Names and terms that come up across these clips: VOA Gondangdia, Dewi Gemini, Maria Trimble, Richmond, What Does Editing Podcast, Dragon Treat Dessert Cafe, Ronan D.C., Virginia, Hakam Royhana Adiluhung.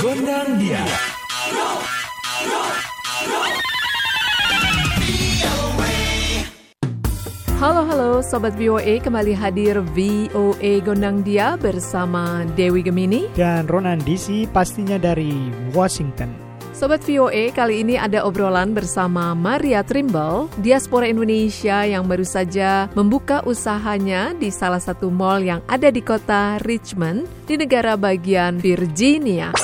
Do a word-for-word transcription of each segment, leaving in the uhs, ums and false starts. Gondangdia. Halo-halo Sobat V O A, kembali hadir V O A Gondangdia bersama Dewi Gemini dan Ronan D C, pastinya dari Washington. Sobat V O A, kali ini ada obrolan bersama Maria Trimble, diaspora Indonesia yang baru saja membuka usahanya di salah satu mal yang ada di kota Richmond di negara bagian Virginia.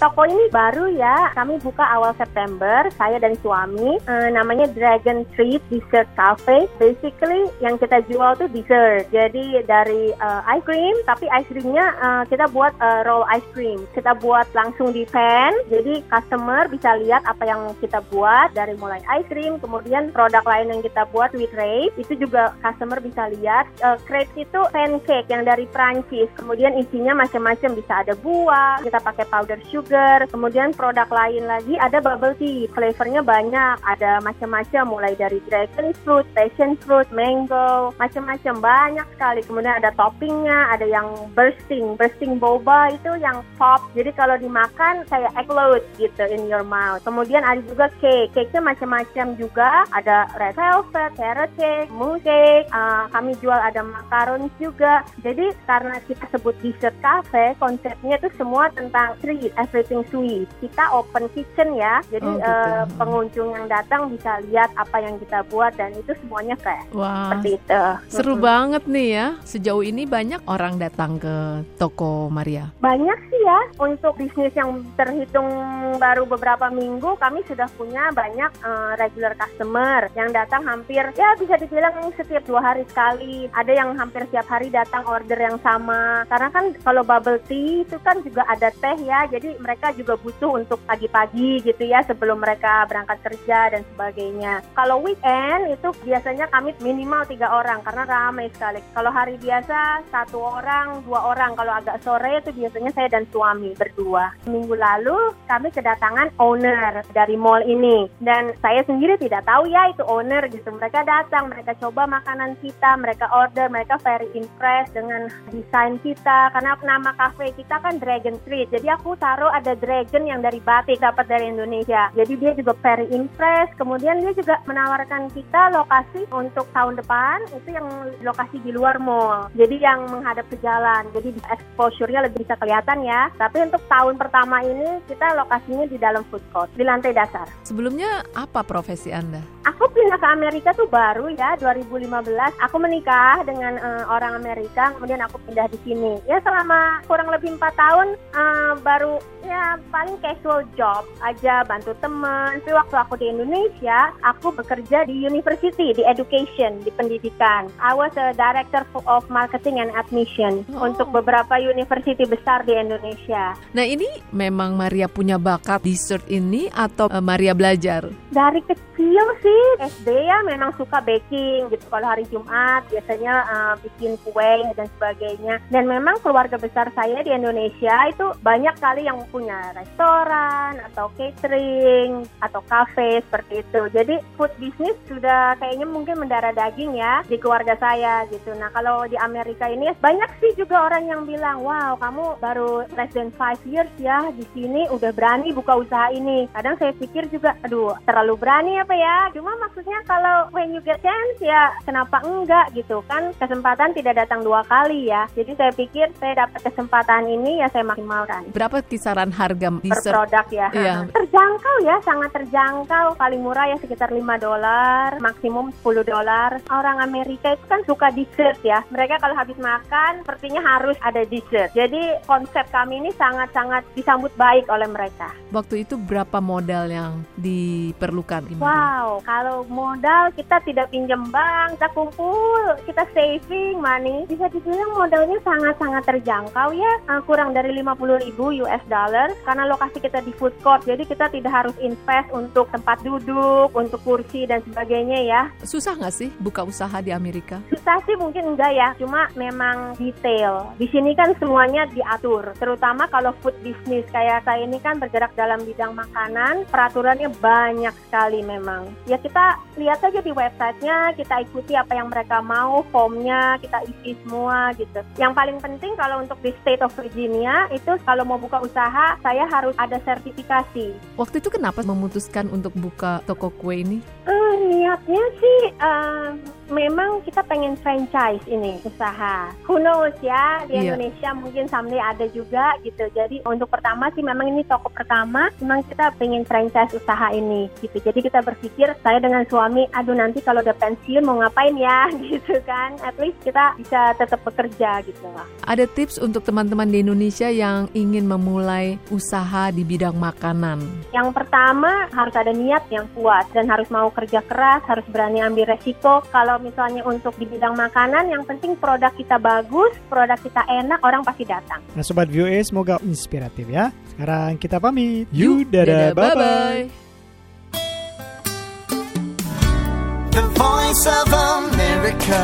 Toko ini baru ya, kami buka awal September, saya dan suami, e, namanya Dragon Treat Dessert Cafe. Basically yang kita jual tuh dessert, jadi dari e, ice cream, tapi ice creamnya e, kita buat e, roll ice cream. Kita buat langsung di pan, jadi customer bisa lihat apa yang kita buat, dari mulai ice cream, kemudian produk lain yang kita buat with crepe, itu juga customer bisa lihat. E, crepe itu pancake yang dari Prancis, kemudian isinya macam-macam, bisa ada buah, kita pakai powder sugar. Kemudian produk lain lagi ada bubble tea, flavornya banyak, ada macam-macam mulai dari dragon fruit, passion fruit, mango, macam-macam banyak sekali. Kemudian ada toppingnya, ada yang bursting, bursting boba itu yang pop. Jadi kalau dimakan kayak explode gitu in your mouth. Kemudian ada juga cake, cake-nya macam-macam juga, ada red velvet, carrot cake, mousse cake. Uh, kami jual ada macarons juga. Jadi karena kita sebut dessert cafe, konsepnya itu semua tentang treat. Everything sweet. Kita open kitchen ya. Jadi oh, gitu. uh, pengunjung yang datang bisa lihat apa yang kita buat dan itu semuanya kayak wow, seperti itu. Seru mm-hmm. banget nih ya. Sejauh ini banyak orang datang ke toko Maria. Banyak sih ya. Untuk bisnis yang terhitung baru beberapa minggu, kami sudah punya banyak uh, regular customer yang datang hampir ya bisa dibilang setiap dua hari sekali. Ada yang hampir setiap hari datang order yang sama. Karena kan kalau bubble tea itu kan juga ada teh ya. Jadi mereka juga butuh untuk pagi-pagi gitu ya, sebelum mereka berangkat kerja dan sebagainya. Kalau weekend itu biasanya kami minimal tiga orang karena ramai sekali. Kalau hari biasa satu orang, dua orang. Kalau agak sore itu biasanya saya dan suami berdua. Minggu lalu kami kedatangan owner dari mall ini. Dan saya sendiri tidak tahu ya itu owner gitu. Mereka datang, mereka coba makanan kita, mereka order, mereka very impressed dengan desain kita. Karena nama cafe kita kan Dragon Treat. Jadi aku taruh ada dragon yang dari batik, dapat dari Indonesia. Jadi dia juga very impressed. Kemudian dia juga menawarkan kita lokasi untuk tahun depan, itu yang lokasi di luar mall. Jadi yang menghadap ke jalan. Jadi exposure-nya lebih bisa kelihatan ya. Tapi untuk tahun pertama ini, kita lokasinya di dalam food court, di lantai dasar. Sebelumnya apa profesi Anda? Aku pindah ke Amerika tuh baru ya, dua ribu lima belas. Aku menikah dengan uh, orang Amerika, kemudian aku pindah di sini. Ya selama kurang lebih empat tahun, uh, baru ya paling casual job aja, bantu teman. Tapi waktu aku di Indonesia, aku bekerja di university, di education, di pendidikan. I was a director of marketing and admission oh. untuk beberapa university besar di Indonesia. Nah ini memang Maria punya bakat dessert ini atau uh, Maria belajar? Dari kecil sih, S D ya memang suka baking gitu. Kalau hari Jumat biasanya uh, bikin kue dan sebagainya. Dan memang keluarga besar saya di Indonesia itu banyak kali yang punya restoran atau catering atau kafe seperti itu. Jadi food business sudah kayaknya mungkin mendarah daging ya di keluarga saya gitu. Nah kalau di Amerika ini banyak sih juga orang yang bilang, wow kamu baru less than five years ya di sini udah berani buka usaha ini. Kadang saya pikir juga, aduh terlalu berani apa ya. Cuma maksudnya kalau when you get chance ya kenapa enggak gitu kan, kesempatan tidak datang dua kali ya. Jadi saya pikir saya dapat kesempatan ini ya saya maksimalkan. Berapa kisaran harga dessert? Per produk ya. Iya. Terjangkau ya, sangat terjangkau. Paling murah ya sekitar lima dolar, maksimum sepuluh dolar. Orang Amerika itu kan suka dessert ya. Mereka kalau habis makan, sepertinya harus ada dessert. Jadi konsep kami ini sangat-sangat disambut baik oleh mereka. Waktu itu berapa modal yang diperlukan? Gimana? Wow, kalau modal kita tidak pinjam bank, kita kumpul, kita saving money. Bisa dibilang modalnya sangat-sangat terjangkau ya, kurang dari lima puluh ribu U S D. karena lokasi kita di food court, jadi kita tidak harus invest untuk tempat duduk, untuk kursi dan sebagainya ya. Susah nggak sih buka usaha di Amerika? Susah sih mungkin enggak ya, cuma memang detail. Di sini kan semuanya diatur, terutama kalau food business kayak saya ini kan bergerak dalam bidang makanan, peraturannya banyak sekali memang. Ya kita lihat aja di websitenya, kita ikuti apa yang mereka mau, formnya kita isi semua gitu. Yang paling penting kalau untuk di State of Virginia itu kalau mau buka usaha saya harus ada sertifikasi. Waktu itu kenapa memutuskan untuk buka toko kue ini? Uh, niatnya sih uh, memang kita pengen franchise ini usaha. Who knows ya, di yeah. Indonesia mungkin someday ada juga gitu. Jadi untuk pertama sih memang ini toko pertama, memang kita pengen franchise usaha ini gitu. Jadi kita berpikir saya dengan suami, aduh nanti kalau udah pensiun mau ngapain ya gitu kan. At least kita bisa tetap bekerja gitu lah. Ada tips untuk teman-teman di Indonesia yang ingin memulai usaha di bidang makanan? Yang pertama harus ada niat yang kuat dan harus mau kerja keras, harus berani ambil resiko. Kalau misalnya untuk di bidang makanan, yang penting produk kita bagus, produk kita enak, orang pasti datang. Nah Sobat V O A, semoga inspiratif ya. Sekarang kita pamit. You, dadah, bye-bye. The Voice of America.